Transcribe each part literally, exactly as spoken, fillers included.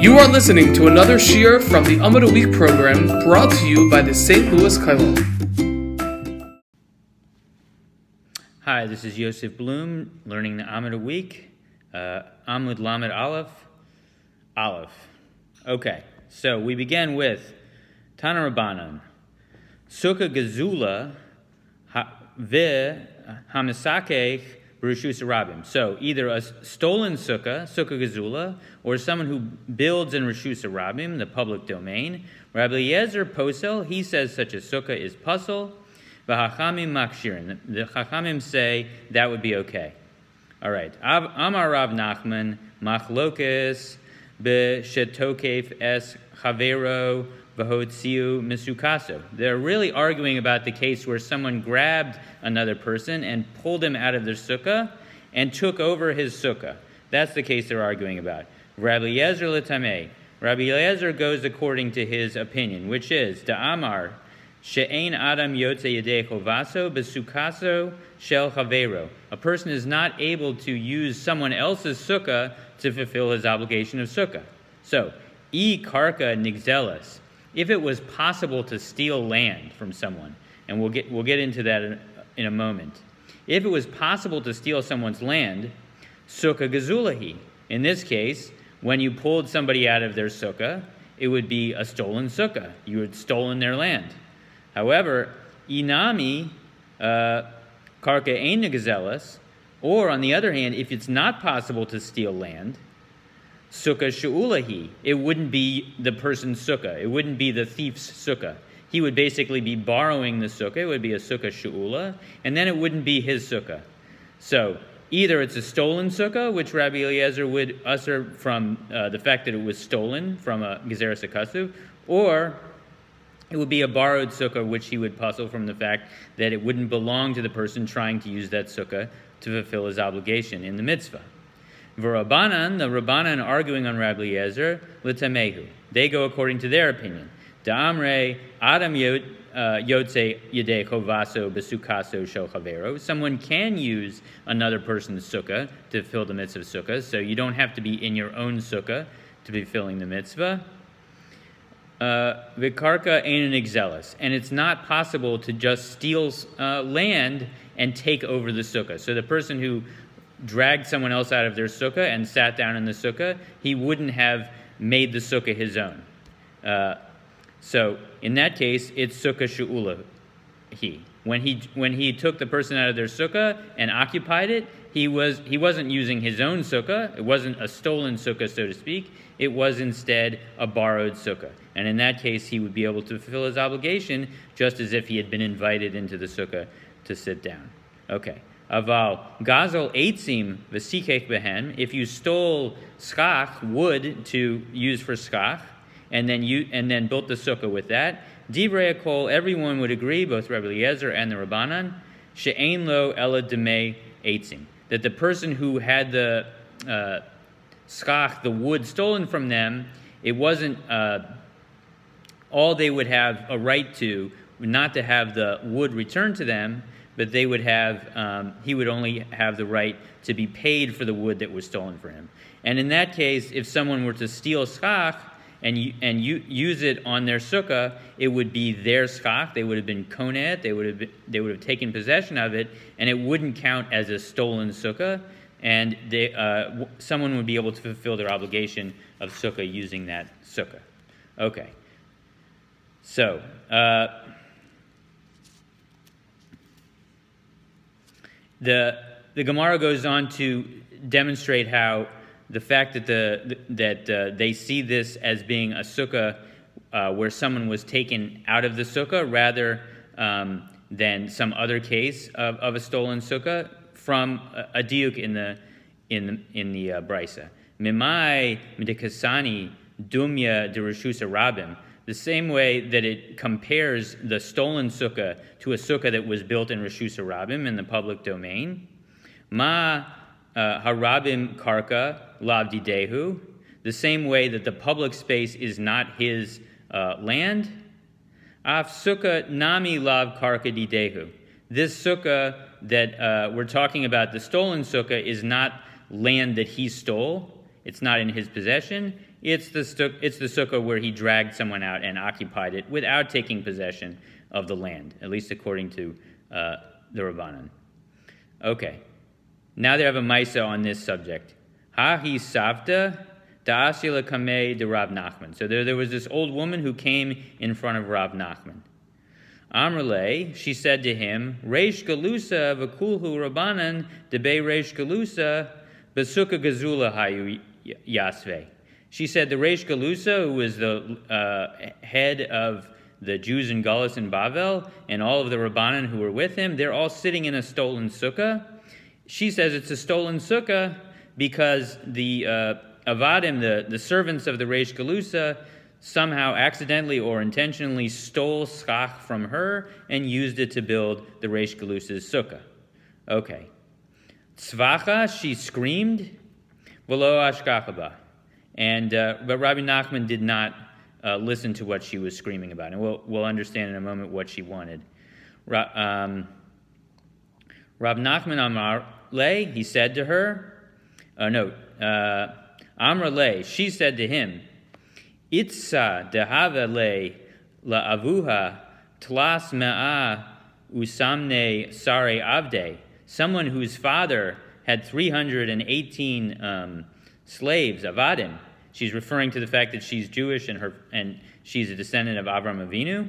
You are listening to another shiur from the Amid a Week program, brought to you by the Saint Louis Kylo. Hi, this is Yosef Bloom, learning the Amid a Week, uh, Amid Lamid Aleph, Aleph. Okay, so we begin with Tanarabanan, Sukha Gazula, Vi Hamasakeh, Rishusha Rabim. So either a stolen sukkah, Sukha Gazula, or someone who builds in Rishusha Rabim, the public domain. Rabbi Yezer Posel, he says such a sukkah is puzzle. V'hachamim makshirin. The Chachamim say that would be okay. All right. Amar Rab Nachman, machlokes, b'shetokef es chavero v'hotziu misukaso. They're really arguing about the case where someone grabbed another person and pulled him out of their sukkah and took over his sukkah. That's the case they're arguing about. Rabbi Yezer l'tamei. Rabbi Eleazar goes according to his opinion, which is da'amar she'ein adam yotzei yedei chovaso b'sukaso shel chaveiro. A person is not able to use someone else's sukkah to fulfill his obligation of sukkah. So, e karka nigzelas. If it was possible to steal land from someone, and we'll get we'll get into that in, in a moment. If it was possible to steal someone's land, sukkah gazulahi. In this case, when you pulled somebody out of their sukkah, it would be a stolen sukkah. You had stolen their land. However, inami karka ein gazelas, or on the other hand, if it's not possible to steal land, sukkah she'ulahi. It wouldn't be the person's sukkah. It wouldn't be the thief's sukkah. He would basically be borrowing the sukkah. It would be a sukkah she'ula, and then it wouldn't be his sukkah. So either it's a stolen sukkah, which Rabbi Eliezer would usher from uh, the fact that it was stolen from a gezeras hakasuv, or it would be a borrowed sukkah, which he would puzzle from the fact that it wouldn't belong to the person trying to use that sukkah to fulfill his obligation in the mitzvah. V'Rabbanan, the Rabbanan arguing on Rabbi Yezer, l'tamehu. They go according to their opinion. Da'amre adam yotze yedei chovaso b'sukaso shel chavero. Someone can use another person's sukkah to fill the mitzvah sukkah, so you don't have to be in your own sukkah to be filling the mitzvah. V'karka ein nigzelas. And it's not possible to just steal uh, land and take over the sukkah. So the person who dragged someone else out of their sukkah and sat down in the sukkah, he wouldn't have made the sukkah his own. Uh, so in that case, it's sukkah she'ula. He when he when he took the person out of their sukkah and occupied it, he was he wasn't using his own sukkah. It wasn't a stolen sukkah, so to speak. It was instead a borrowed sukkah, and in that case, he would be able to fulfill his obligation just as if he had been invited into the sukkah to sit down. Okay. Aval gazol eitzim v'sikech behen. If you stole skach, wood to use for skach, and then you and then built the sukkah with that, divrei kol, everyone would agree, both Rabbi Eliezer and the Rabbanan, she'ein lo ela demei eitzim, that the person who had the uh, skach, the wood stolen from them, it wasn't uh, all they would have a right to, not to have the wood returned to them. But they would have, um, he would only have the right to be paid for the wood that was stolen from him. And in that case, if someone were to steal skach and you, and you use it on their sukkah, it would be their skach. They would have been konet. They would have been, they would have taken possession of it, and it wouldn't count as a stolen sukkah. And they, uh, someone would be able to fulfill their obligation of sukkah using that sukkah. Okay. So. Uh, The the Gemara goes on to demonstrate how the fact that the that uh, they see this as being a sukkah uh, where someone was taken out of the sukkah rather um, than some other case of, of a stolen sukkah from a, a diuk in the in the, in the uh, brisa. Mimai medikasani dumya de reshus rabim. The same way that it compares the stolen sukkah to a sukkah that was built in Rishusha Rabim in the public domain, ma harabim karka lavdidehu. The same way that the public space is not his uh, land, af sukkah nami lav karka didehu. This sukkah that uh, we're talking about, the stolen sukkah, is not land that he stole. It's not in his possession. It's the stu- it's the sukkah where he dragged someone out and occupied it without taking possession of the land, at least according to uh, the Rabbanan. Okay. Now they have a maisa on this subject. Ha-hi savta da'asila kamei de Rab Nachman. So there, there was this old woman who came in front of Rab Nachman. Amrle, she said to him, Reish Galusa v'kulhu Rabbanan debe Reish Galusa b'Sukha Gazula hayu yasve. She said the Reish Galusa, who was the uh, head of the Jews in Galus and Bavel, and all of the Rabbanan who were with him, they're all sitting in a stolen sukkah. She says it's a stolen sukkah because the uh, avadim, the, the servants of the Reish Galusa, somehow accidentally or intentionally stole schach from her and used it to build the Reish Galusa's sukkah. Okay. Tzvacha, she screamed, v'lo ashkachaba. And uh, but Rabbi Nachman did not uh, listen to what she was screaming about, and we'll we'll understand in a moment what she wanted. Ra- um, Rabbi Nachman Amar Le, he said to her, uh, no, uh, Amr Le, she said to him, Itza dehava le la avuha tlas me'a usamne sare avde. Someone whose father had three hundred eighteen um, slaves, avadim. She's referring to the fact that she's Jewish and her and she's a descendant of Avraham Avinu.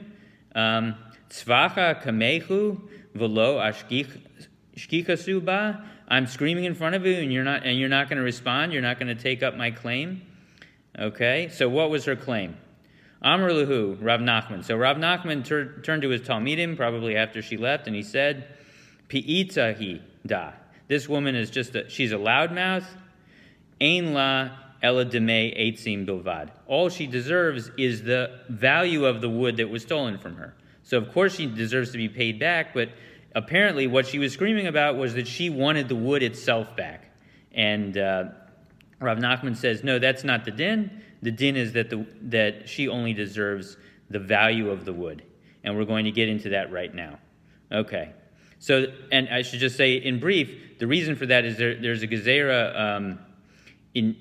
Tzvacha kamechu velo ashkichasu ba. I'm screaming in front of you, and you're not and you're not going to respond. You're not going to take up my claim. Okay, so what was her claim? Amar Lahu, Rav Nachman. So Rav Nachman tur- turned to his Talmidim, probably after she left, and he said, Pi'itahi da. This woman is just a, she's a loudmouth. Ein la ela demei eitzim bilvad. All she deserves is the value of the wood that was stolen from her. So of course she deserves to be paid back, but apparently what she was screaming about was that she wanted the wood itself back. And uh, Rav Nachman says, no, that's not the din. The din is that the that she only deserves the value of the wood. And we're going to get into that right now. Okay. So, and I should just say in brief, the reason for that is there, there's a gezerah um, in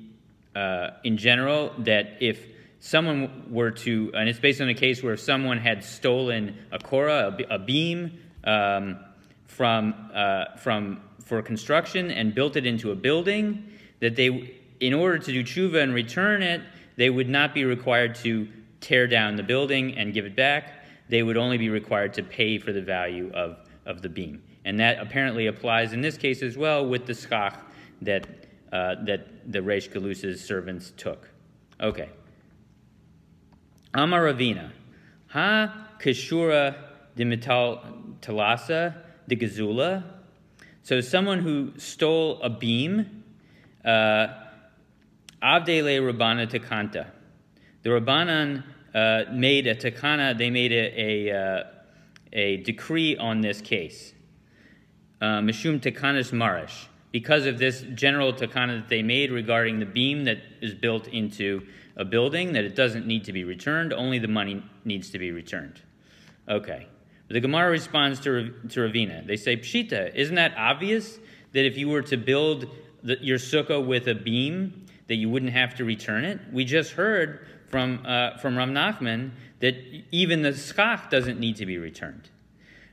uh, in general that if someone were to, and it's based on a case where if someone had stolen a korah, a, a beam um, from uh, from for construction and built it into a building, that they, in order to do tshuva and return it, they would not be required to tear down the building and give it back. They would only be required to pay for the value of, of the beam. And that apparently applies in this case as well with the schach that uh, that the Reish Galusa's servants took. Okay. Amar Ravina. Ha keshura de metal talasa de gazula. So someone who stole a beam, Avdei le Rabbana Takanta. The Rabbanan uh, made a takana, they made a a, uh, a decree on this case. Meshum uh, takanas marish. Because of this general takana that they made regarding the beam that is built into a building, that it doesn't need to be returned, only the money needs to be returned. Okay. But the Gemara responds to, to Ravina. They say, Pshita, isn't that obvious that if you were to build The, your sukkah with a beam, that you wouldn't have to return it? We just heard from uh, from Rav Nachman that even the schach doesn't need to be returned.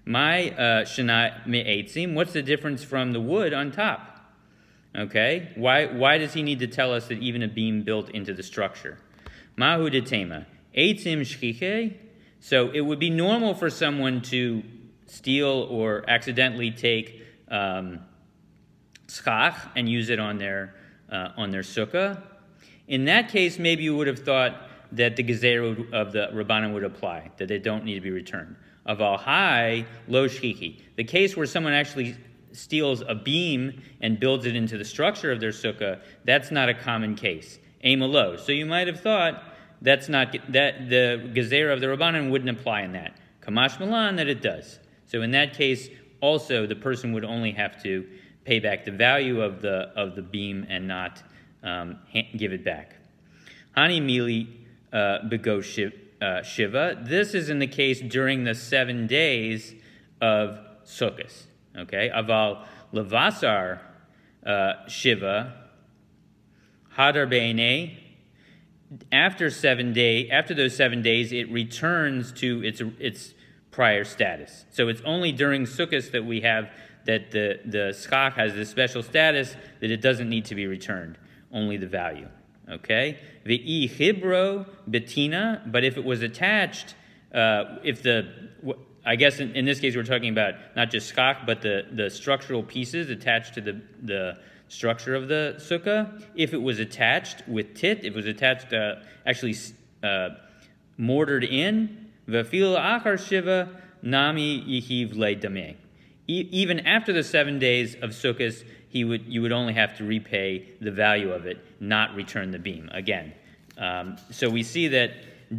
My shana me'etzim, what's the difference from the wood on top? Okay, why why does he need to tell us that even a beam built into the structure? Mahu detema eitzim shkiche. So it would be normal for someone to steal or accidentally take Um, schach and use it on their uh, on their sukkah. In that case, maybe you would have thought that the gezerah of the Rabbanan would apply, that they don't need to be returned. Aval hai lo shchichi. The case where someone actually steals a beam and builds it into the structure of their sukkah, that's not a common case. Ema lo. So you might have thought that's not that the gezerah of the Rabbanan wouldn't apply in that. Kamash malan that it does. So in that case, also the person would only have to pay back the value of the of the beam and not um, ha- give it back. Hani mili bego shiva. This is in the case during the seven days of Sukkot. Okay, aval levasar shiva Hadar Beinei, after seven day, after those seven days, it returns to its its prior status. So it's only during Sukkot that we have that the the schach has this special status that it doesn't need to be returned, only the value. Okay, Ve'i Hibro Betina, but if it was attached, uh, if the I guess in, in this case we're talking about not just schach but the the structural pieces attached to the the. structure of the sukkah. If it was attached with tit, if it was attached, uh, actually uh, mortared in, v'afil achar shiva nami yehiv le'dameh. Even after the seven days of sukkahs, he would, you would only have to repay the value of it, not return the beam again. Um, so we see that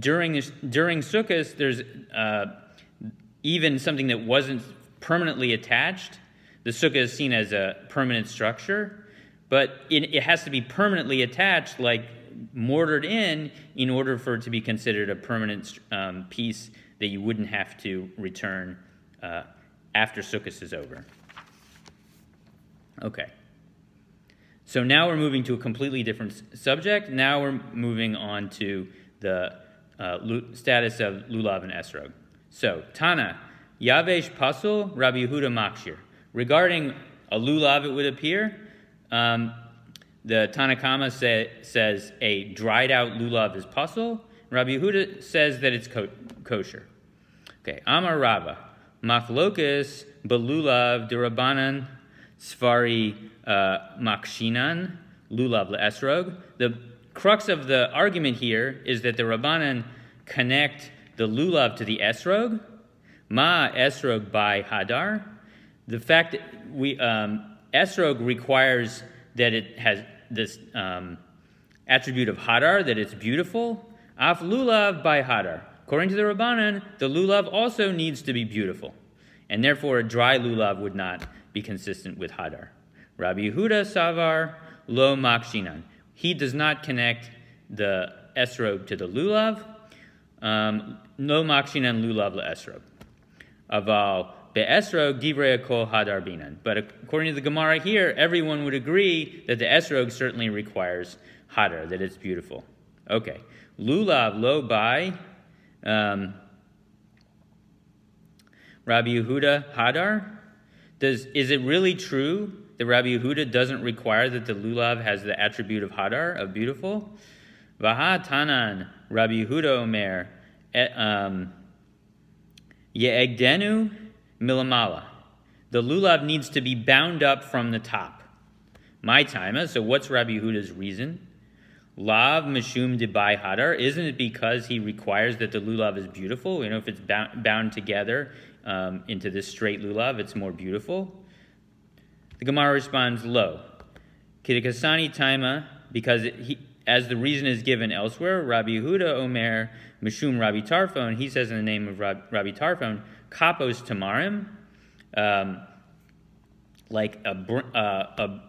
during this, during sukkahs, there's uh, even something that wasn't permanently attached. The sukkah is seen as a permanent structure, but it, it has to be permanently attached, like mortared in, in order for it to be considered a permanent um, piece that you wouldn't have to return uh, after sukkah is over. Okay. So now we're moving to a completely different subject. Now we're moving on to the uh, status of Lulav and Esrog. So, Tana, Yavesh Pasul, Rabbi Yehuda Makshir. Regarding a lulav, it would appear, um, the Tanakama say, says a dried-out lulav is pasul. Rabbi Yehuda says that it's ko kosher. Okay, Amar Rava, machlokas belulav derabanan svari makshinan lulav leesrog. The crux of the argument here is that the Rabbanan connect the lulav to the esrog, ma esrog by hadar. The fact that we, um, esrog requires that it has this um, attribute of hadar, that it's beautiful. Af lulav by hadar. According to the Rabbanan, the lulav also needs to be beautiful, and therefore a dry lulav would not be consistent with hadar. Rabbi Yehuda savar lo makshinan. He does not connect the esrog to the lulav. Um, lo makshinan lulav le esrog. Aval Esrog divrei kol hadar binan. But according to the Gemara here, everyone would agree that the esrog certainly requires hadar, that it's beautiful. Okay, lulav lo by um, Rabbi Yehuda hadar. Does is it really true that Rabbi Yehuda doesn't require that the lulav has the attribute of hadar, of beautiful? Vaha tanan Rabbi Yehuda omer yeegdenu milamala. The lulav needs to be bound up from the top. My taima, so what's Rabbi Yehuda's reason? Lav mishum debai hadar. Isn't it because he requires that the lulav is beautiful? You know, if it's bound, bound together um, into this straight lulav, it's more beautiful. The Gemara responds, lo. Kidikasani taima, because it, he, as the reason is given elsewhere, Rabbi Yehuda omer mishum Rabbi Tarfon, he says in the name of Rab, Rabbi Tarfon, Kapos Tamarim, um, like a, uh, a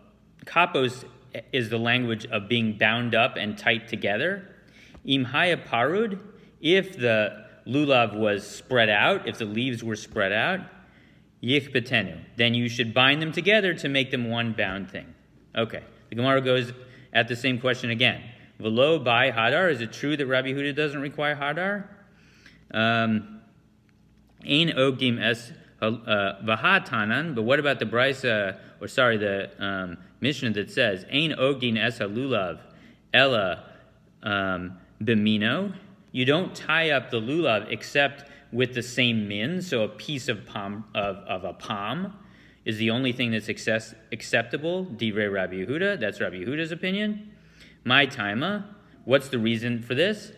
kapos is the language of being bound up and tight together. Im haya parud, if the lulav was spread out, if the leaves were spread out, yichbetenu, then you should bind them together to make them one bound thing. Okay, the Gemara goes at the same question again. Velo by hadar, is it true that Rabbi Yehuda doesn't require hadar? Um, Ain ogdim es vahatanan, but what about the brisa, or sorry, the um, Mishnah that says Ain ogdim es halulav ella bimino? You don't tie up the lulav except with the same min. So a piece of palm of, of a palm is the only thing that's access, acceptable. Divrei Rabbi Yehuda. That's Rabbi Yehuda's opinion. My taima. What's the reason for this?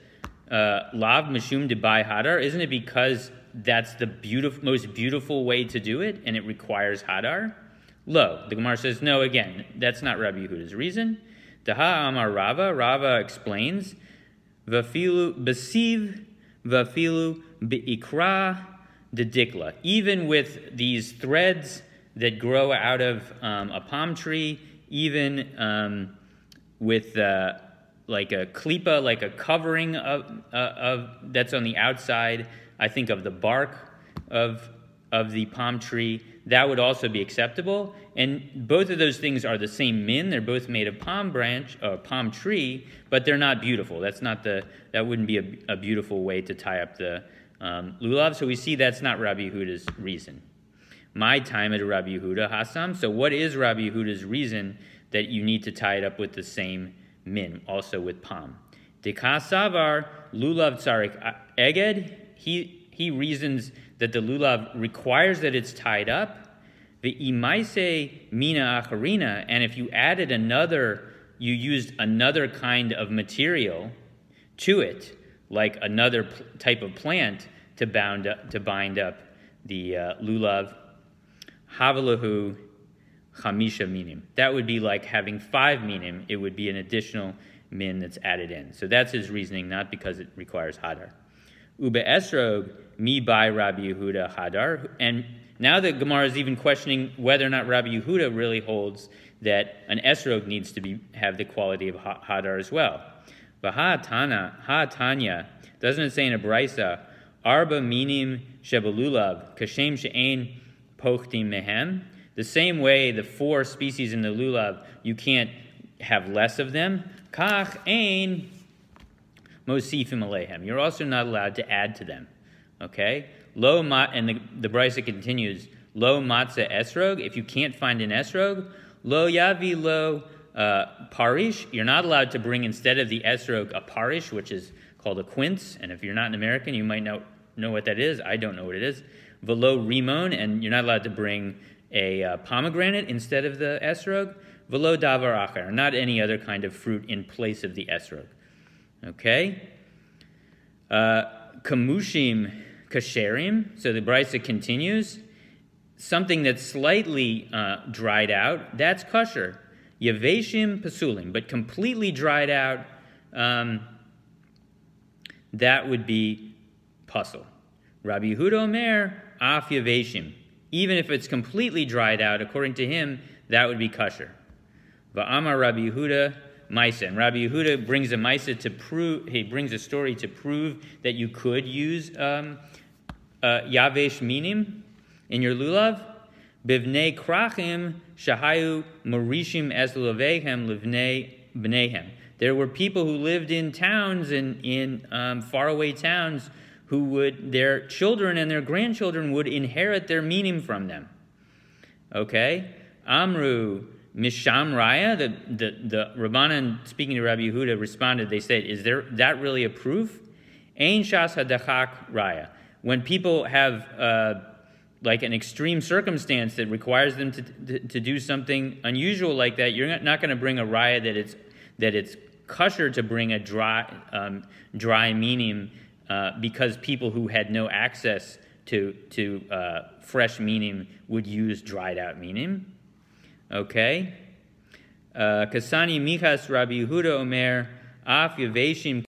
Lav mishum debai hadar. Isn't it because that's the beautiful, most beautiful way to do it, and it requires hadar? Lo, the Gemara says, no, again, that's not Rabbi Yehuda's reason. Daha amar Rava, Rava explains, Vafilu besiv, vafilu beikra dedikla. Even with these threads that grow out of um, a palm tree, even um, with uh, like a klipa, like a covering of, uh, of that's on the outside, I think of the bark of of the palm tree, that would also be acceptable. And both of those things are the same min. They're both made of palm branch, uh, palm tree, but they're not beautiful. That's not the, that wouldn't be a, a beautiful way to tie up the um, lulav. So we see that's not Rabbi Yehuda's reason. My time at Rabbi Yehuda Hassam. So what is Rabbi Yehuda's reason that you need to tie it up with the same min, also with palm? Deka savar lulav tzarik eged. He he reasons that the lulav requires that it's tied up. The imaise mina acharina, and if you added another, you used another kind of material to it, like another p- type of plant to bound up, to bind up the uh, lulav. Havalahu chamisha minim. That would be like having five minim. It would be an additional min that's added in. So that's his reasoning, not because it requires hadar. Ube esrog mi by Rabbi Yehuda hadar. And now that Gemara is even questioning whether or not Rabbi Yehuda really holds that an esrog needs to be have the quality of hadar as well. But ha tana ha tanya, doesn't it say in a brisa arba minim shebelulav kashem she'ain pochtim mehem? The same way the four species in the lulav, you can't have less of them. Kach ein mosifim aleihem. You're also not allowed to add to them. Okay? Lo mat, and the, the brisa continues, lo matzah esrog, if you can't find an esrog, lo yavi lo uh, parish, you're not allowed to bring instead of the esrog a parish, which is called a quince, and if you're not an American, you might not know what that is. I don't know what it is. Velo rimon, and you're not allowed to bring a uh, pomegranate instead of the esrog. Velo davar acher, or not any other kind of fruit in place of the esrog. Okay? Uh, kamushim kasherim, so the brisa continues. Something that's slightly uh, dried out, that's kosher. Yaveshim pasulim, but completely dried out, um, that would be pasul. Rabbi Yehuda Omer, af yaveshim. Even if it's completely dried out, according to him, that would be kosher. Va'amar Rabbi Yehuda Maisa. And Rabbi Yehuda brings a Maisa to prove, he brings a story to prove that you could use um, uh, yavesh minim in your lulav. Bivnei krachim shahayu marishim es lulaveihem livnei bneihem. There were people who lived in towns and in um, faraway towns who would, their children and their grandchildren would inherit their minim from them. Okay? Amru Misham Raya, the, the, the Rabbanan speaking to Rabbi Yehuda responded, they said, is there that really a proof? Ein Shas HaDachak Raya. When people have uh, like an extreme circumstance that requires them to, to, to do something unusual like that, you're not going to bring a Raya that it's, that it's kosher to bring a dry, um, dry minim, Uh, because people who had no access to to uh, fresh minim would use dried out minim. Okay. Kasani michas Rabbi Yehuda Omer af yaveshim